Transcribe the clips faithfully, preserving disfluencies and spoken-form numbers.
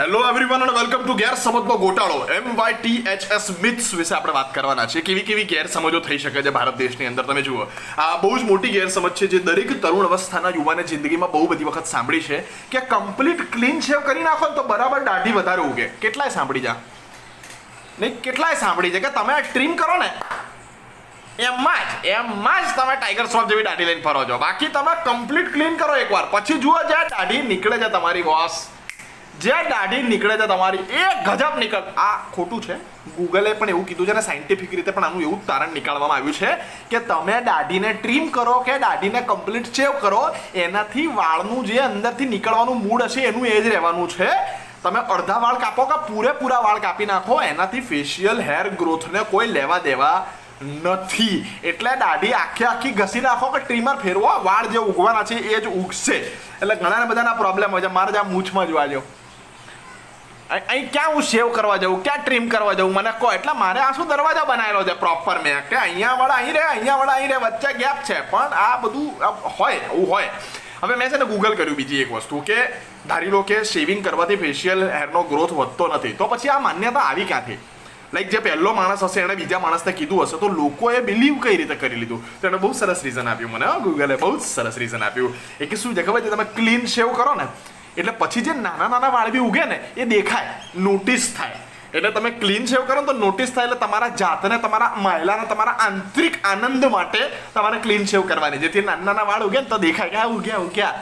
Hello everyone અને welcome to ગેરસમજનો ગોટાળો M Y T H S myths વિશે આપણે વાત કરવાના છે. કેવી કેવી ગેરસમજો થઈ શકે છે ભારત દેશની અંદર. તમે જુઓ, આ બહુ જ મોટી ગેરસમજ છે જે દરેક તરુણ અવસ્થાના યુવાને જિંદગીમાં બહુ બધી વખત સાંભળી છે કે કમ્પ્લીટ ક્લીન શેવ કરી નાખો તો બરાબર દાઢી વધારે ઉગે. કેટલાય સાંભળી જા નહીં કેટલાય સાંભળી છે કે તમે આ ટ્રીમ કરો ને એમાં જ એમાં જ તમે ટાઈગર શ્રોફ જેવી દાઢી લઈને ફરો છો. બાકી તમે કમ્પ્લીટ ક્લીન કરો એકવાર, પછી જુઓ જ્યાં દાઢી નીકળે છે તમારી બોસ, જે દાઢી નીકળે છે તમારી એ ગજબ નીકળ. આ ખોટું છે. ગૂગલે પણ એવું કીધું છે અને સાયન્ટિફિક રીતે પણ આનું એવું તારણ નીકાળવામાં આવ્યું છે કે તમે દાઢીને ટ્રીમ કરો કે દાઢીને કમ્પ્લીટ શેવ કરો, એનાથી વાળનું જે અંદરથી નીકળવાનું મૂડ હશે એનું એ જ રહેવાનું છે. તમે અડધા વાળ કાપો કે પૂરેપૂરા વાળ કાપી નાખો, એનાથી ફેશિયલ હેર ગ્રોથને કોઈ લેવા દેવા નથી. એટલે દાઢી આખી આખી ઘસી નાખો કે ટ્રીમર ફેરવો, વાળ જે ઉગવાના છે એ જ ઉગશે. એટલે ઘણા બધાના પ્રોબ્લેમ હોય છે. મારે જ આ મૂછમાં જોવા જાઓ, અહીં ક્યાં હું શેવ કરવા જાઉં, ક્યાં ટ્રીમ કરવા જાઉં, મને કહો. એટલે મારે આ શું દરવાજા બનાવેલો છે પ્રોપર મેં કે અહીંયા વળા અહીં રહે, અહીંયા વળા અહીં રહે, વચ્ચે ગેપ છે. પણ આ બધું હોય એવું હોય. હવે મેં છે ને ગૂગલ કર્યું બીજી એક વસ્તુ કે ધારી લો કે શેવિંગ કરવાથી ફેશિયલ હેરનો ગ્રોથ વધતો નથી, તો પછી આ માન્યતા આવી ક્યાંથી? લાઈક જે પહેલો માણસ હશે એણે બીજા માણસને કીધું હશે, તો લોકોએ બિલીવ કઈ રીતે કરી લીધું? તો એણે બહુ સરસ રીઝન આપ્યું મને ગૂગલે, બહુ જ સરસ રીઝન આપ્યું. એ કે શું છે ખબર છે, તમે ક્લીન શેવ કરો ને એટલે પછી જે નાના નાના વાળ બી ઉગે ને એ દેખાય, નોટિસ થાય. એટલે તમે ક્લીન શેવ કરો ને તો નોટિસ થાય. એટલે તમારા જાતને, તમારા મહિલાને, તમારા આંતરિક આનંદ માટે તમારે ક્લીન શેવ કરવાની, જેથી નાના નાના વાળ ઉગે ને તો દેખાય કે આ ઉગ્યા ઉગ્યા.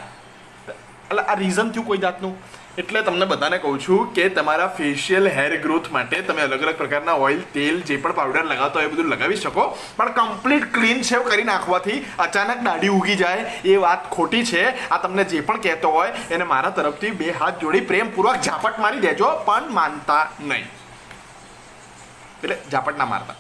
એટલે આ રીઝન થયું કોઈ જાતનું. એટલે તમને બધાને કહું છું કે તમારા ફેશિયલ હેર ગ્રોથ માટે તમે અલગ અલગ પ્રકારના ઓઇલ, તેલ, જે પણ પાવડર લગાવતા હોય એ બધું લગાવી શકો, પણ કમ્પ્લીટ ક્લીન શેવ કરી નાખવાથી અચાનક દાઢી ઉગી જાય એ વાત ખોટી છે. આ તમને જે પણ કહેતો હોય એને મારા તરફથી બે હાથ જોડી પ્રેમપૂર્વક ઝાપટ મારી દેજો, પણ માનતા નહીં. એટલે ઝાપટ ના મારતા.